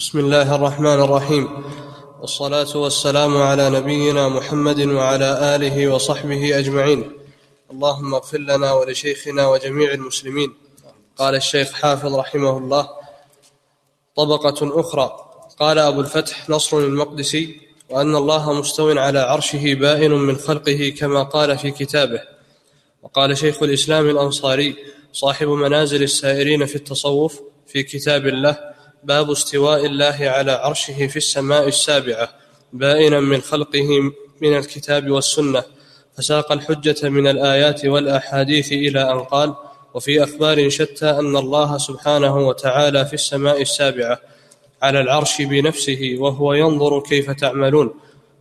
بسم الله الرحمن الرحيم، والصلاة والسلام على نبينا محمد وعلى آله وصحبه أجمعين. اللهم اغفر لنا ولشيخنا وجميع المسلمين. قال الشيخ حافظ رحمه الله: طبقة أخرى. قال أبو الفتح نصر المقدسي: وأن الله مستو على عرشه بائن من خلقه كما قال في كتابه. وقال شيخ الإسلام الأنصاري صاحب منازل السائرين في التصوف في كتاب الله: باب استواء الله على عرشه في السماء السابعة بائنا من خلقه من الكتاب والسنة. فساق الحجة من الآيات والأحاديث إلى أن قال: وفي أخبار شتى أن الله سبحانه وتعالى في السماء السابعة على العرش بنفسه، وهو ينظر كيف تعملون،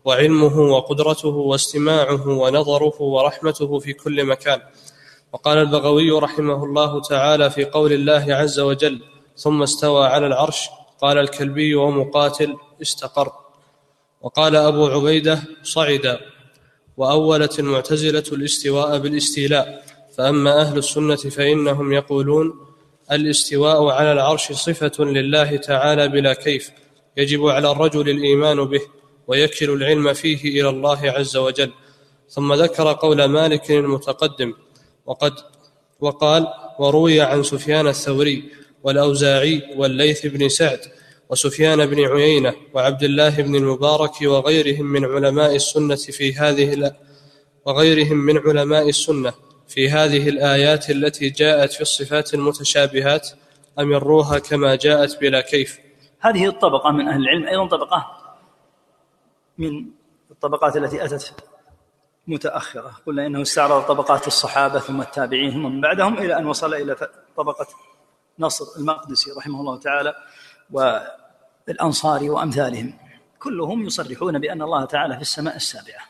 وعلمه وقدرته واستماعه ونظره ورحمته في كل مكان. وقال البغوي رحمه الله تعالى في قول الله عز وجل: ثم استوى على العرش، قال الكلبي ومقاتل: استقر. وقال أبو عبيدة: صعدا. وأولت المعتزلة الاستواء بالاستيلاء، فأما أهل السنة فإنهم يقولون: الاستواء على العرش صفة لله تعالى بلا كيف، يجب على الرجل الإيمان به ويكل العلم فيه إلى الله عز وجل. ثم ذكر قول مالك المتقدم وقال: وروي عن سفيان الثوري والأوزاعي والليث بن سعد وسفيان بن عيينة وعبد الله بن المبارك وغيرهم من علماء السنة في هذه الآيات التي جاءت في الصفات المتشابهات: أمروها كما جاءت بلا كيف. هذه الطبقة من أهل العلم أيضا طبقة من الطبقات التي أتت متأخرة. قلنا إنه استعرض طبقات الصحابة ثم التابعين ثم من بعدهم إلى أن وصل إلى طبقة نصر المقدسي رحمه الله تعالى والأنصاري وأمثالهم، كلهم يصرحون بأن الله تعالى في السماء السابعة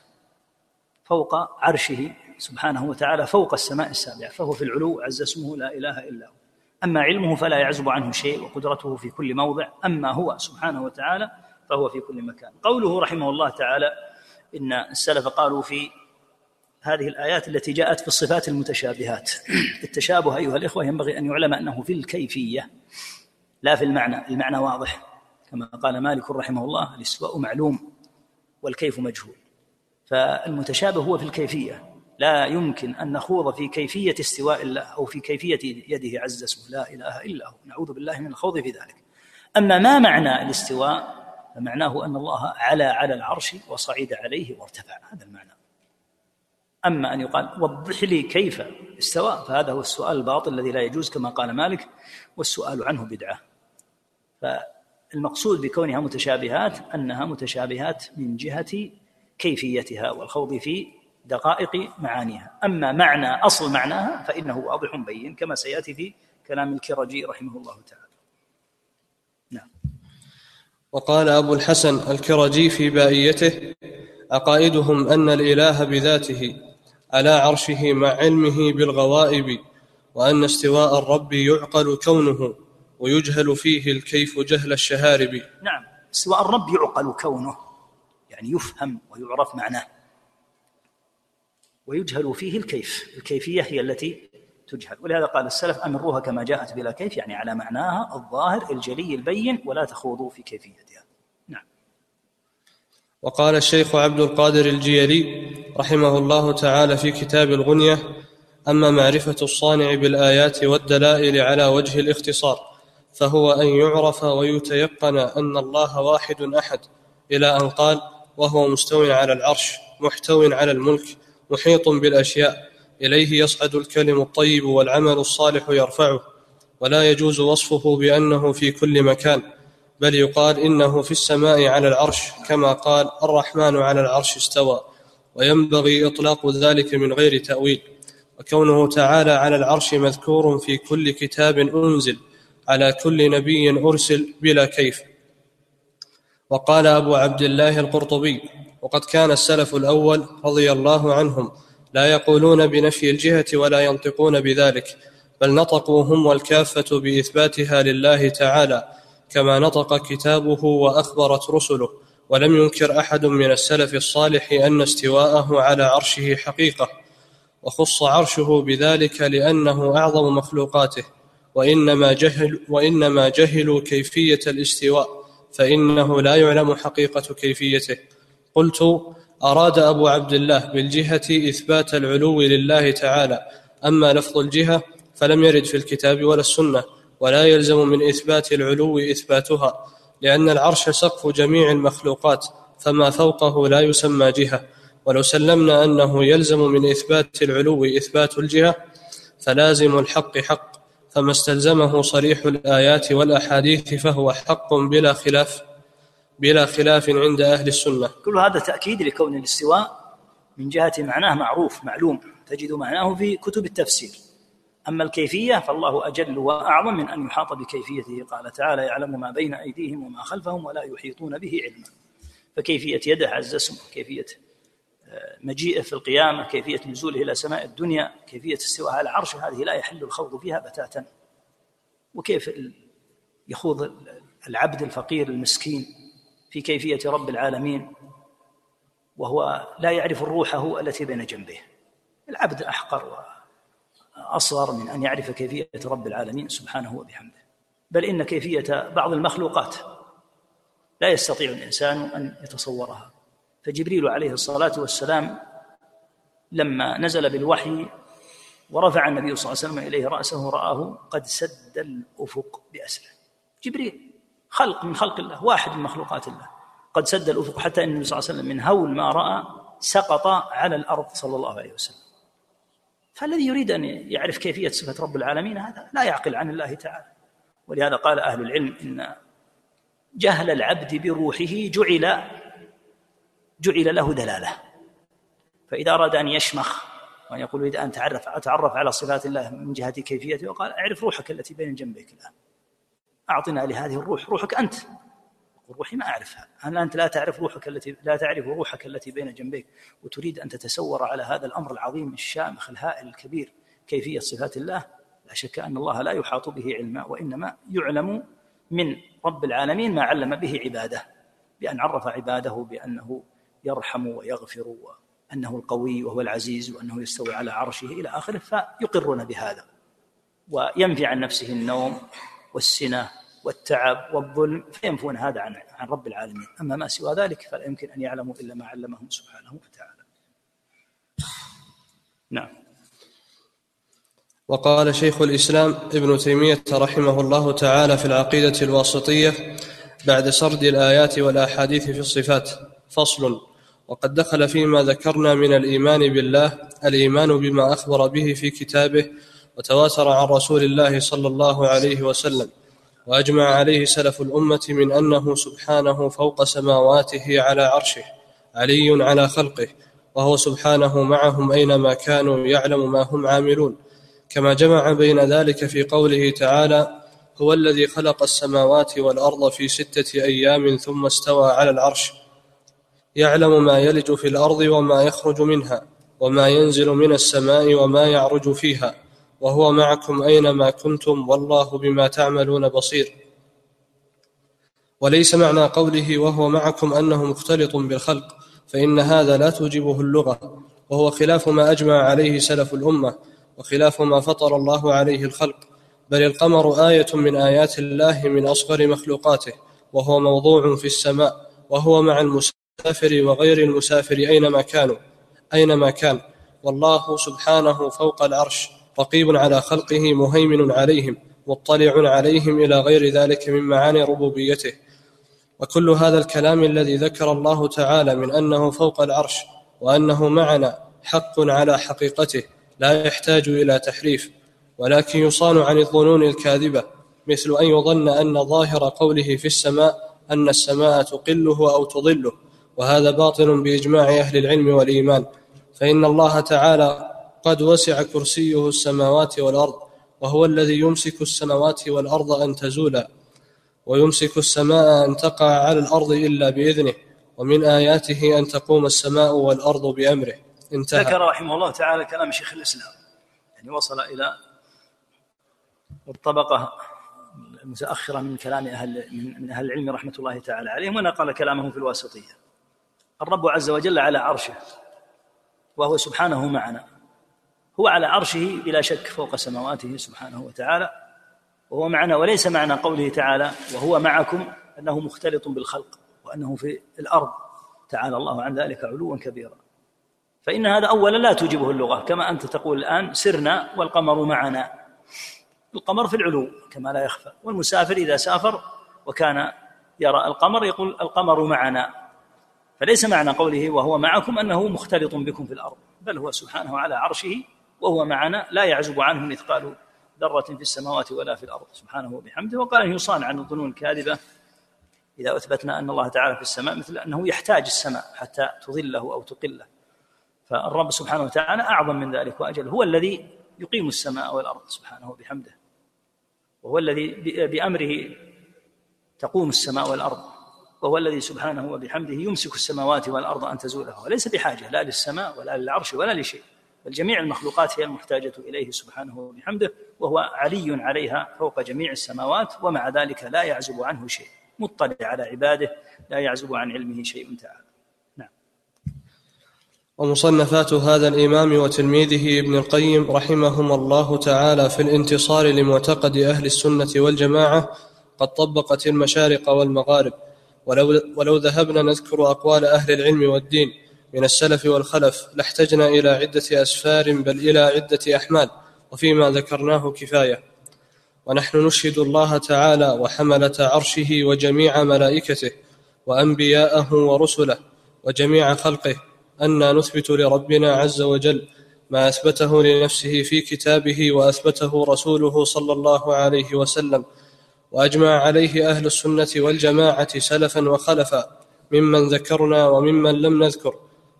فوق عرشه سبحانه وتعالى، فوق السماء السابعة، فهو في العلو عز اسمه لا إله إلا هو. أما علمه فلا يعزب عنه شيء، وقدرته في كل موضع، أما هو سبحانه وتعالى فهو في كل مكان. قوله رحمه الله تعالى: إن السلف قالوا في هذه الآيات التي جاءت في الصفات المتشابهات. التشابه أيها الإخوة ينبغي أن يعلم أنه في الكيفية لا في المعنى، المعنى واضح كما قال مالك رحمه الله: الاستواء معلوم والكيف مجهول. فالمتشابه هو في الكيفية، لا يمكن أن نخوض في كيفية استواء الله أو في كيفية يده عز اسمه لا إله إلا هو، نعوذ بالله من الخوض في ذلك. أما ما معنى الاستواء فمعناه أن الله على العرش وصعد عليه وارتفع، هذا المعنى. أما أن يقال وضح لي كيف استواء فهذا هو السؤال الباطل الذي لا يجوز كما قال مالك، والسؤال عنه بدعة. فالمقصود بكونها متشابهات أنها متشابهات من جهة كيفيتها والخوض في دقائق معانيها. أما معنى أصل معناها فإنه واضح بين كما سيأتي في كلام الكراجي رحمه الله تعالى. نعم. وقال أبو الحسن الكراجي في بائيته: عقائدهم أن الإله بذاته على عرشه مع علمه بالغوائب، وأن استواء الرب يعقل كونه ويجهل فيه الكيف جهل الشهارب. نعم، استواء الرب يعقل كونه، يعني يفهم ويعرف معناه، ويجهل فيه الكيف، الكيفية هي التي تجهل. ولهذا قال السلف: أمروها كما جاءت بلا كيف، يعني على معناها الظاهر الجلي البين، ولا تخوضوا في كيفيتها. نعم. وقال الشيخ عبد القادر الجيلي رحمه الله تعالى في كتاب الغنية: أما معرفة الصانع بالآيات والدلائل على وجه الاختصار فهو أن يعرف ويتيقن أن الله واحد أحد، إلى أن قال: وهو مستو على العرش محتو على الملك محيط بالأشياء، إليه يصعد الكلم الطيب والعمل الصالح يرفعه، ولا يجوز وصفه بأنه في كل مكان، بل يقال إنه في السماء على العرش كما قال: الرحمن على العرش استوى. وينبغي إطلاق ذلك من غير تأويل. وكونه تعالى على العرش مذكور في كل كتاب أنزل على كل نبي أرسل بلا كيف. وقال أبو عبد الله القرطبي: وقد كان السلف الأول رضي الله عنهم لا يقولون بنفي الجهة ولا ينطقون بذلك، بل نطقوا هم والكافة بإثباتها لله تعالى كما نطق كتابه وأخبرت رسله. ولم ينكر أحد من السلف الصالح أن استواءه على عرشه حقيقة، وخص عرشه بذلك لأنه أعظم مخلوقاته، وإنما جهلوا كيفية الاستواء فإنه لا يعلم حقيقة كيفيته. قلت: أراد أبو عبد الله بالجهة إثبات العلو لله تعالى، أما لفظ الجهة فلم يرد في الكتاب ولا السنة، ولا يلزم من إثبات العلو إثباتها، لأن العرش سقف جميع المخلوقات، فما فوقه لا يسمى جهة. ولو سلمنا أنه يلزم من إثبات العلو إثبات الجهة فلازم الحق حق، فما استلزمه صريح الآيات والأحاديث فهو حق بلا خلاف عند أهل السنة. كل هذا تأكيد لكون الاستواء من جهة معناه معروف معلوم، تجد معناه في كتب التفسير. أما الكيفية فالله أجل وأعظم من أن يحاط بكيفيته، قال تعالى: يعلم ما بين أيديهم وما خلفهم ولا يحيطون به علما. فكيفية يده عز اسمه، كيفية مجيئه في القيامة، كيفية نزوله إلى سماء الدنيا، كيفية استواء على العرش، هذه لا يحل الخوض فيها بتاتا. وكيف يخوض العبد الفقير المسكين في كيفية رب العالمين وهو لا يعرف روحه التي بين جنبه؟ العبد أحقر وأصغر من أن يعرف كيفية رب العالمين سبحانه وبحمده. بل إن كيفية بعض المخلوقات لا يستطيع الإنسان أن يتصورها. فجبريل عليه الصلاة والسلام لما نزل بالوحي ورفع النبي صلى الله عليه وسلم إليه رأسه رآه قد سد الأفق بأسره. جبريل خلق من خلق الله، واحد من مخلوقات الله، قد سد الأفق، حتى أن النبي صلى الله عليه وسلم من هول ما رأى سقط على الأرض صلى الله عليه وسلم. فالذي يريد أن يعرف كيفية صفة رب العالمين هذا لا يعقل عن الله تعالى. ولهذا قال أهل العلم إن جهل العبد بروحه جعل له دلالة. فإذا أراد أن يشمخ وأن يقول أريد أن أتعرف على صفات الله من جهة كيفيته، وقال: أعرف روحك التي بين جنبيك الآن، أعطنا لهذه الروح روحك أنت. يقول: روحي ما أعرفها، أنت لا تعرف روحك التي بين جنبيك، وتريد أن تتسور على هذا الأمر العظيم الشامخ الهائل الكبير كيفية صفات الله. لا شك أن الله لا يحاط به علما، وإنما يعلم من رب العالمين ما علم به عباده، بأن عرف عباده بأنه يرحم ويغفر، وأنه القوي وهو العزيز، وأنه يستوي على عرشه إلى آخره. فيقرون بهذا وينفي عن نفسه النوم والسنة والتعب والظلم، فينفون هذا عن رب العالمين. أما ما سوى ذلك فلا يمكن أن يعلموا إلا ما علمهم سبحانه وتعالى. نعم. وقال شيخ الإسلام ابن تيمية رحمه الله تعالى في العقيدة الوسطية بعد سرد الآيات والأحاديث في الصفات: فصل. وقد دخل فيما ذكرنا من الإيمان بالله الإيمان بما أخبر به في كتابه وتواتر عن رسول الله صلى الله عليه وسلم، وأجمع عليه سلف الأمة من أنه سبحانه فوق سماواته على عرشه علي على خلقه، وهو سبحانه معهم أينما كانوا يعلم ما هم عاملون. كما جمع بين ذلك في قوله تعالى: هو الذي خلق السماوات والأرض في 6 أيام ثم استوى على العرش، يعلم ما يلج في الأرض وما يخرج منها وما ينزل من السماء وما يعرج فيها، وهو معكم أينما كنتم، والله بما تعملون بصير. وليس معنى قوله وهو معكم أنه مختلط بالخلق، فإن هذا لا توجبه اللغة، وهو خلاف ما أجمع عليه سلف الأمة وخلاف ما فطر الله عليه الخلق. بل القمر آية من آيات الله من أصغر مخلوقاته، وهو موضوع في السماء، وهو مع المسافر وغير المسافر أينما كان، والله سبحانه فوق العرش رقيب على خلقه مهيمن عليهم مطلع عليهم، إلى غير ذلك من معاني ربوبيته. وكل هذا الكلام الذي ذكر الله تعالى من أنه فوق العرش وأنه معنا حق على حقيقته، لا يحتاج إلى تحريف، ولكن يصان عن الظنون الكاذبة، مثل أن يظن أن ظاهر قوله في السماء أن السماء تقله أو تضله، وهذا باطل بإجماع أهل العلم والإيمان، فإن الله تعالى قد وسع كرسيه السماوات والأرض، وهو الذي يمسك السماوات والأرض أن تزولا، ويمسك السماء أن تقع على الأرض إلا بإذنه، ومن آياته أن تقوم السماء والأرض بأمره. انتهى. ذكر رحمه الله تعالى كلام شيخ الإسلام، يعني وصل إلى الطبقة المتأخرة من كلام أهل العلم رحمة الله تعالى عليهم، ونقل كلامهم في الواسطية. الرب عز وجل على عرشه وهو سبحانه معنا، هو على عرشه بلا شك فوق سماواته سبحانه وتعالى، وهو معنا. وليس معنى قوله تعالى وهو معكم أنه مختلط بالخلق وأنه في الأرض، تعالى الله عن ذلك علوا كبيرا. فإن هذا أولا لا توجبه اللغة، كما أنت تقول الآن سرنا والقمر معنا، القمر في العلو كما لا يخفى، والمسافر إذا سافر وكان يرى القمر يقول القمر معنا، فليس معنى قوله وهو معكم أنه مختلط بكم في الأرض، بل هو سبحانه على عرشه وهو معنا لا يعزب عنه مثقال ذرة في السماوات ولا في الأرض سبحانه وبحمده. وقال أن يصان عن الظنون الكاذبة إذا أثبتنا أن الله تعالى في السماء، مثل أنه يحتاج السماء حتى تظله أو تقله، فالرب سبحانه وتعالى أعظم من ذلك وأجل، هو الذي يقيم السماء والأرض سبحانه وبحمده، وهو الذي بأمره تقوم السماء والأرض، وهو الذي سبحانه وبحمده يمسك السماوات والأرض أن تزولها، وليس بحاجة لا للسماء ولا للعرش ولا لشيء، بل جميع المخلوقات هي المحتاجة إليه سبحانه وبحمده، وهو علي عليها فوق جميع السماوات، ومع ذلك لا يعزب عنه شيء، مطلع على عباده لا يعزب عن علمه شيء تعالى. نعم. ومصنفات هذا الإمام وتلميذه ابن القيم رحمهم الله تعالى في الانتصار لمعتقد أهل السنة والجماعة قد طبقت المشارق والمغارب، ولو ذهبنا نذكر أقوال أهل العلم والدين من السلف والخلف لاحتجنا إلى عدة أسفار بل إلى عدة أحمال، وفيما ذكرناه كفاية. ونحن نشهد الله تعالى وحملة عرشه وجميع ملائكته وأنبياءه ورسله وجميع خلقه أن نثبت لربنا عز وجل ما أثبته لنفسه في كتابه وأثبته رسوله صلى الله عليه وسلم، وأجمع عليه أهل السنة والجماعة سلفا وخلفا ممن ذكرنا وممن لم نذكر،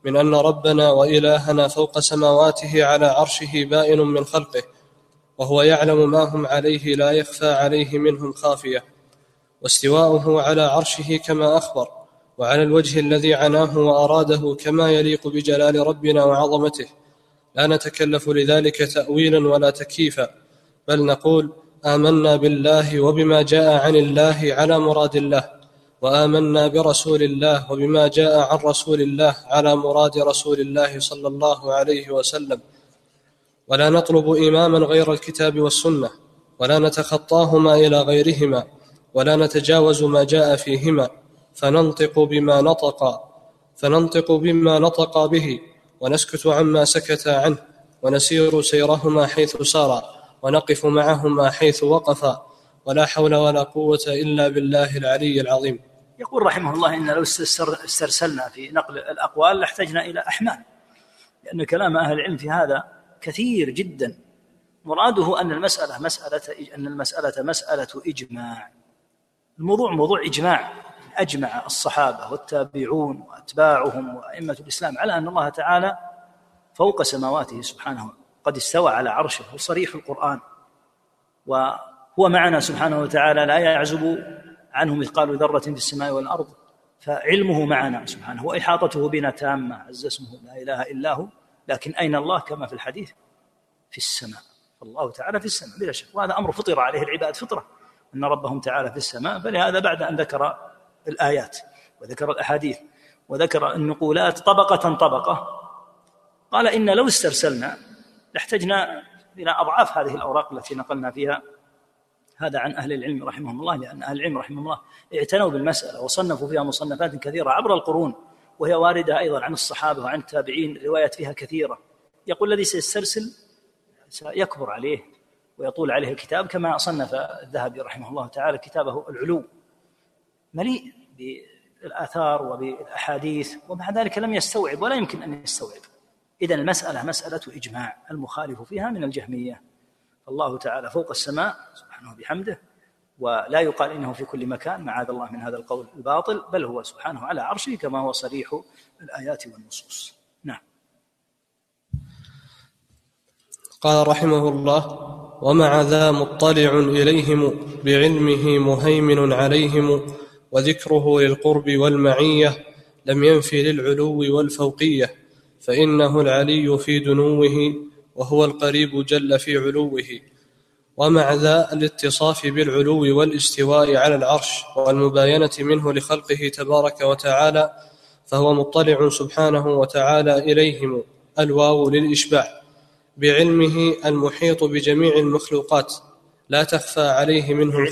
من أن ربنا وإلهنا فوق سماواته على عرشه بائن من خلقه، وهو يعلم ما هم عليه لا يخفى عليه منهم خافية، واستواؤه على عرشه كما أخبر وعلى الوجه الذي عناه وأراده كما يليق بجلال ربنا وعظمته، لا نتكلف لذلك تأويلا ولا تكييفا، بل نقول آمنا بالله وبما جاء عن الله على مراد الله، وآمنا برسول الله وبما جاء عن رسول الله على مراد رسول الله صلى الله عليه وسلم، ولا نطلب إماما غير الكتاب والسنة، ولا نتخطاهما إلى غيرهما، ولا نتجاوز ما جاء فيهما، فننطق بما نطق به، ونسكت عما سكت عنه، ونسير سيرهما حيث سارا، ونقف معهما حيث وقفا، ولا حول ولا قوة إلا بالله العلي العظيم. يقول رحمه الله إن لو استرسلنا في نقل الأقوال لاحتجنا إلى أحمال، لأن كلام أهل العلم في هذا كثير جدا، مراده أن المسألة مسألة إجماع، الموضوع موضوع إجماع، أجمع الصحابة والتابعون وأتباعهم وأئمة الإسلام على أن الله تعالى فوق سماواته سبحانه قد استوى على عرشه، وصريح القرآن، وهو معنا سبحانه وتعالى لا يعزب عنه مثقال ذرة في السماء والأرض، فعلمه معنا سبحانه وإحاطته بنا تامة، عز اسمه لا إله إلا هو. لكن أين الله كما في الحديث؟ في السماء، الله تعالى في السماء بلا شك، وهذا أمر فطر عليه العباد فطرة أن ربهم تعالى في السماء. فلهذا بعد أن ذكر الآيات وذكر الأحاديث وذكر النقولات طبقة طبقة، قال إن لو استرسلنا لاحتجنا إلى أضعاف هذه الأوراق التي نقلنا فيها هذا عن أهل العلم رحمهم الله، لأن أهل العلم رحمهم الله اعتنوا بالمسألة وصنفوا فيها مصنفات كثيرة عبر القرون، وهي واردة أيضا عن الصحابة وعن التابعين، روايات فيها كثيرة. يقول الذي سيسترسل سيكبر عليه ويطول عليه الكتاب، كما صنف الذهبي رحمه الله تعالى كتابه العلو، مليء بالآثار وبالأحاديث، ومع ذلك لم يستوعب ولا يمكن أن يستوعب. إذن المسألة مسألة إجماع، المخالف فيها من الجهمية. الله تعالى فوق السماء سبحانه بحمده، ولا يقال إنه في كل مكان، معاذ الله من هذا القول الباطل، بل هو سبحانه على عرشه كما هو صريح الآيات والنصوص. نعم. قال رحمه الله: ومع ذا مطلع إليهم بعلمه مهيمن عليهم، وذكره للقرب والمعية لم ينفي للعلو والفوقية، فإنه العلي في دنوه وهو القريب جل في علوه. ومع ذا الاتصاف بالعلو والاستواء على العرش والمباينة منه لخلقه تبارك وتعالى، فهو مطلع سبحانه وتعالى إليهم، الواو للإشباع، بعلمه المحيط بجميع المخلوقات لا تخفى عليه منهم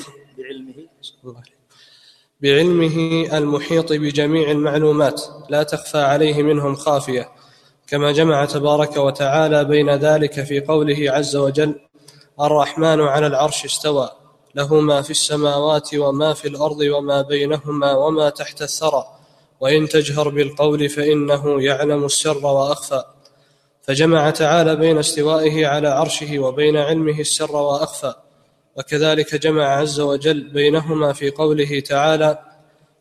بعلمه المحيط بجميع المعلومات لا تخفى عليه منهم خافية، كما جمع تبارك وتعالى بين ذلك في قوله عز وجل: الرحمن على العرش استوى له ما في السماوات وما في الأرض وما بينهما وما تحت الثرى وإن تجهر بالقول فإنه يعلم السر وأخفى. فجمع تعالى بين استوائه على عرشه وبين علمه السر وأخفى، وكذلك جمع عز وجل بينهما في قوله تعالى: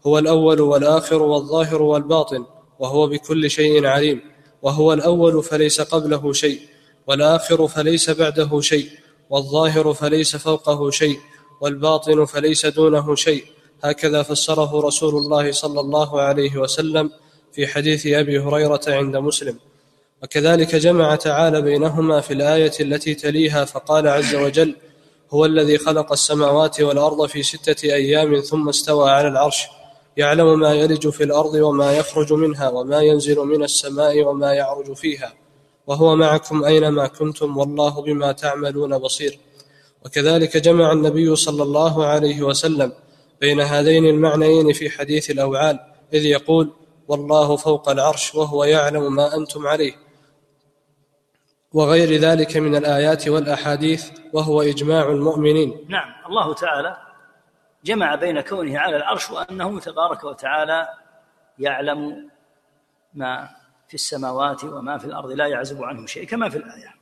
هو الأول والآخر والظاهر والباطن وهو بكل شيء عليم. وهو الأول فليس قبله شيء، والآخر فليس بعده شيء، والظاهر فليس فوقه شيء، والباطن فليس دونه شيء. هكذا فسره رسول الله صلى الله عليه وسلم في حديث أبي هريرة عند مسلم. وكذلك جمع تعالى بينهما في الآية التي تليها فقال عز وجل: هو الذي خلق السماوات والأرض في 6 أيام ثم استوى على العرش يعلم ما يلج في الأرض وما يخرج منها وما ينزل من السماء وما يعرج فيها وهو معكم أينما كنتم والله بما تعملون بصير. وكذلك جمع النبي صلى الله عليه وسلم بين هذين المعنيين في حديث الأوعال إذ يقول: والله فوق العرش وهو يعلم ما أنتم عليه، وغير ذلك من الآيات والأحاديث، وهو إجماع المؤمنين. نعم، الله تعالى جمع بين كونه على العرش وأنه تبارك وتعالى يعلم ما في السماوات وما في الأرض لا يعزب عنه شيء، كما في الآية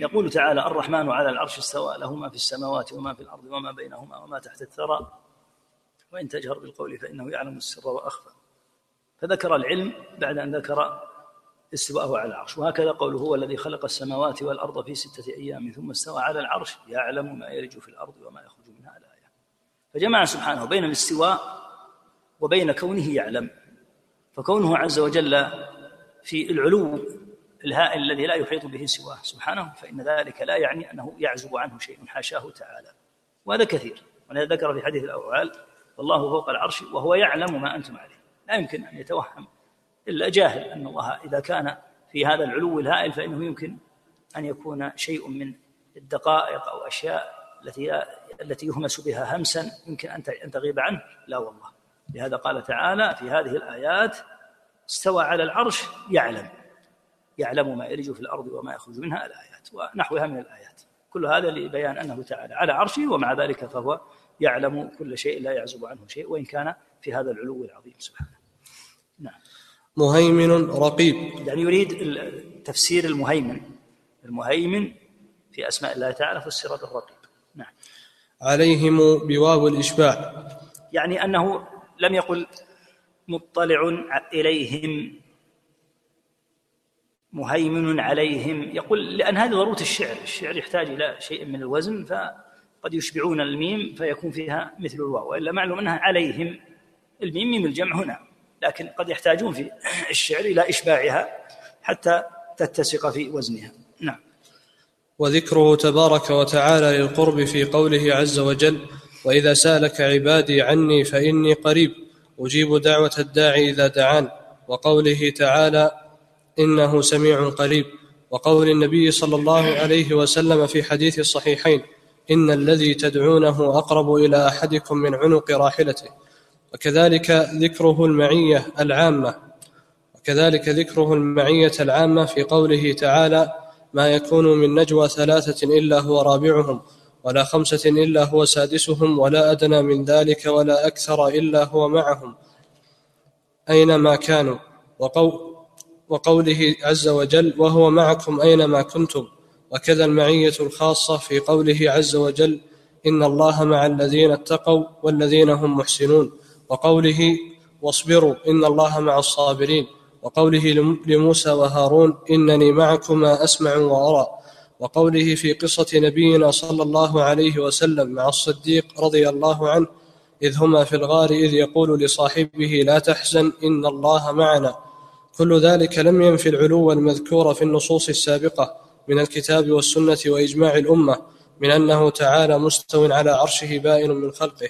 يقول تعالى: الرحمن على العرش استوى له ما في السماوات وما في الأرض وما بينهما وما تحت الثرى وإن تجهر بالقول فإنه يعلم السر وأخفى. فذكر العلم بعد أن ذكر استواءه على العرش. وهكذا قوله: هو الذي خلق السماوات والأرض في 6 أيام ثم استوى على العرش يعلم ما يلج في الأرض وما يخرج منها الآية. فجمع سبحانه بين الاستواء وبين كونه يعلم. فكونه عز وجل في العلو الهائل الذي لا يحيط به سواه سبحانه، فإن ذلك لا يعني أنه يعزب عنه شيء، حاشاه تعالى. وهذا كثير، ولذا ذكر في حديث الأوعال: والله فوق العرش وهو يعلم ما أنتم عليه. لا يمكن أن يتوهم إلا جاهل أن الله إذا كان في هذا العلو الهائل فإنه يمكن أن يكون شيء من الدقائق أو أشياء التي يهمس بها همسا يمكن أن تغيب عنه، لا والله. لهذا قال تعالى في هذه الآيات: استوى على العرش يعلم ما يلج في الأرض وما يخرج منها الآيات، ونحوها من الآيات. كل هذا لبيان أنه تعالى على عرشه، ومع ذلك فهو يعلم كل شيء لا يعزب عنه شيء، وإن كان في هذا العلو العظيم سبحانه. نعم. مهيمن رقيب، يعني يريد تفسير المهيمن في أسماء الله تعالى فسر بالرقيب. نعم. عليهم بواو الإشباع، يعني أنه لم يقل مطلع إليهم مهيمن عليهم، يقول لأن هذه ضرورة الشعر يحتاج إلى شيء من الوزن، قد يشبعون الميم فيكون فيها مثل الواو، وإلا معلوم أنها عليهم، الميم ميم الجمع هنا، لكن قد يحتاجون في الشعر إلى إشباعها حتى تتسق في وزنها. نعم. وذكره تبارك وتعالى للقرب في قوله عز وجل: وإذا سألك عبادي عني فإني قريب أجيب دعوة الداعي إذا دعان، وقوله تعالى: إنه سميع قريب، وقول النبي صلى الله عليه وسلم في حديث الصحيحين: إن الذي تدعونه أقرب إلى أحدكم من عنق راحلته. وكذلك ذكره المعية العامة في قوله تعالى: ما يكون من نجوى 3 إلا هو رابعهم ولا 5 إلا هو سادسهم ولا أدنى من ذلك ولا أكثر إلا هو معهم أينما كانوا، وقوله عز وجل: وهو معكم أينما كنتم. وكذا المعية الخاصة في قوله عز وجل: إن الله مع الذين اتقوا والذين هم محسنون، وقوله: واصبروا إن الله مع الصابرين، وقوله لموسى وهارون: إنني معكما أسمع وأرى، وقوله في قصة نبينا صلى الله عليه وسلم مع الصديق رضي الله عنه إذ هما في الغار إذ يقول لصاحبه: لا تحزن إن الله معنا. كل ذلك لم ينفي العلو المذكور في النصوص السابقة من الكتاب والسنة وإجماع الأمة من أنه تعالى مستو على عرشه بائن من خلقه،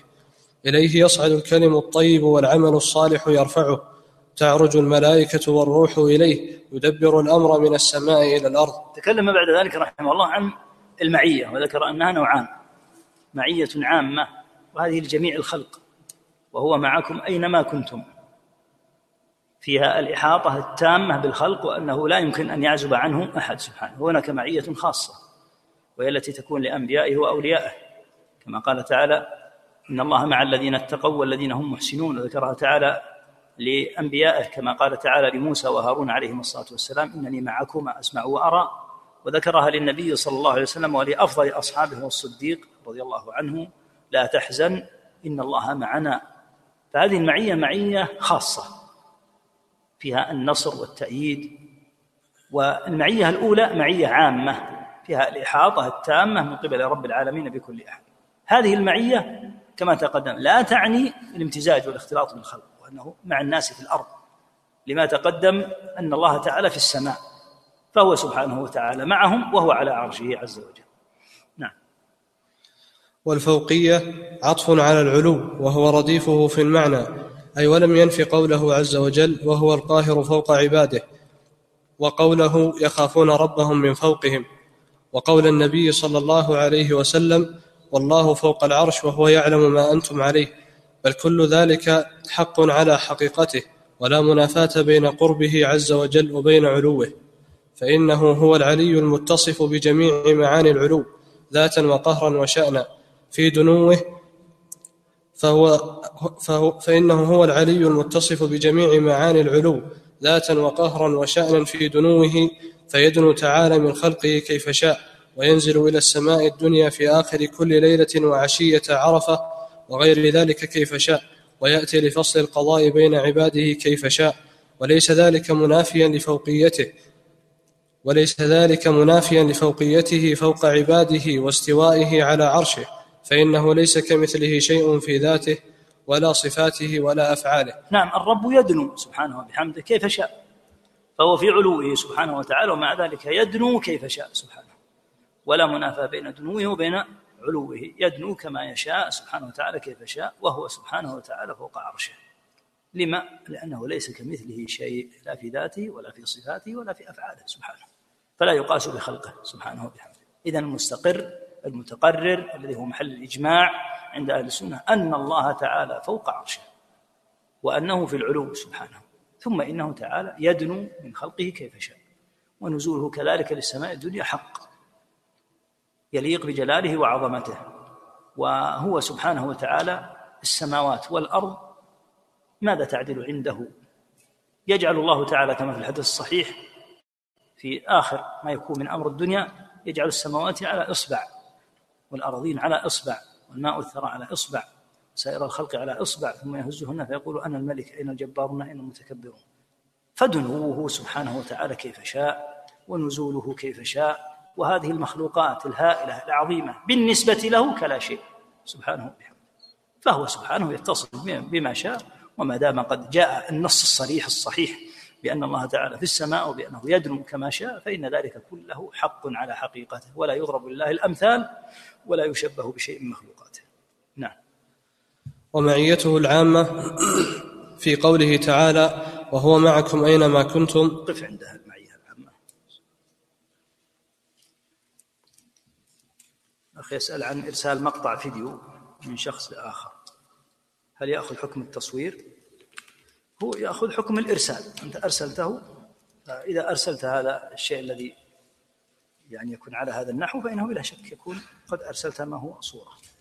إليه يصعد الكلم الطيب والعمل الصالح يرفعه، تعرج الملائكة والروح إليه، يدبر الأمر من السماء إلى الأرض. تكلم بعد ذلك رحمه الله عن المعية، وذكر أنها نوعان: معية عامة وهذه لجميع الخلق، وهو معكم أينما كنتم، فيها الإحاطة التامة بالخلق وأنه لا يمكن أن يعزب عنه أحد سبحانه. هناك معية خاصة وهي التي تكون لأنبيائه وأوليائه، كما قال تعالى إن الله مع الذين اتقوا والذين هم محسنون، وذكرها تعالى لأنبيائه كما قال تعالى لموسى وهارون عليهم الصلاة والسلام إنني معكما أسمع وأرى، وذكرها للنبي صلى الله عليه وسلم ولأفضل أصحابه الصديق رضي الله عنه لا تحزن إن الله معنا. فهذه المعية معية خاصة فيها النصر والتأييد، والمعية الأولى معية عامة فيها الإحاطة التامة من قبل رب العالمين بكل أحد. هذه المعية كما تقدم لا تعني الامتزاج والاختلاط بالخلق وأنه مع الناس في الأرض، لما تقدم أن الله تعالى في السماء فهو سبحانه وتعالى معهم وهو على عرشه عز وجل. نعم. والفوقية عطف على العلو وهو رديفه في المعنى، أي ولم ينفي قوله عز وجل وهو القاهر فوق عباده، وقوله يخافون ربهم من فوقهم، وقول النبي صلى الله عليه وسلم والله فوق العرش وهو يعلم ما أنتم عليه، بل كل ذلك حق على حقيقته ولا منافاة بين قربه عز وجل وبين علوه، فإنه هو العلي المتصف بجميع معاني العلو ذاتا وقهرا وشأنا في دنوه، فإنه هو العلي المتصف بجميع معاني العلو ذاتا وقهرا وشأنا في دنوه، فيدنو تعالى من خلقه كيف شاء، وينزل إلى السماء الدنيا في آخر كل ليلة وعشية عرفة وغير ذلك كيف شاء، ويأتي لفصل القضاء بين عباده كيف شاء، وليس ذلك منافيا لفوقيته فوق عباده واستوائه على عرشه، فإنه ليس كمثله شيء في ذاته ولا صفاته ولا أفعاله. نعم، الرب يدنو سبحانه وبحمده كيف شاء، فهو في علوه سبحانه وتعالى ومع ذلك يدنو كيف شاء سبحانه، ولا منافاة بين دنوه وبين علوه، يدنو كما يشاء سبحانه وتعالى كيف شاء، وهو سبحانه وتعالى فوق عرشه. لما؟ لأنه ليس كمثله شيء لا في ذاته ولا في صفاته ولا في أفعاله سبحانه، فلا يقاس بخلقه سبحانه وبحمده. إذن المستقر المتقرر الذي هو محل الإجماع عند أهل السنة أن الله تعالى فوق عرشه وأنه في العلو سبحانه، ثم إنه تعالى يدنو من خلقه كيف شاء، ونزوله كذلك للسماء الدنيا حق يليق بجلاله وعظمته، وهو سبحانه وتعالى السماوات والأرض ماذا تعدل عنده؟ يجعل الله تعالى كما في الحديث الصحيح في آخر ما يكون من أمر الدنيا يجعل السماوات على إصبع والأرضين على إصبع والماء والثرى على إصبع سائر الخلق على إصبع، ثم يهزهن فيقول أنا الملك أين الجبارون أين المتكبرون. فدنوه سبحانه وتعالى كيف شاء ونزوله كيف شاء، وهذه المخلوقات الهائلة العظيمة بالنسبة له كلا شيء سبحانه وبحمده، فهو سبحانه يتصف بما شاء، وما دام قد جاء النص الصريح الصحيح بأن الله تعالى في السماء وبأنه يدنو كما شاء، فإن ذلك كله حق على حقيقته، ولا يضرب لله الأمثال ولا يشبه بشيء من مخلوقاته. نعم. ومعيته العامة في قوله تعالى وهو معكم أينما كنتم. قف عندها المعية العامة. أخي يسأل عن إرسال مقطع فيديو من شخص لآخر، هل يأخذ حكم التصوير؟ هو يأخذ حكم الإرسال، أنت أرسلته، إذا أرسلت هذا الشيء الذي يعني يكون على هذا النحو فإنه بلا شك يكون قد أرسلت ما هو صورة.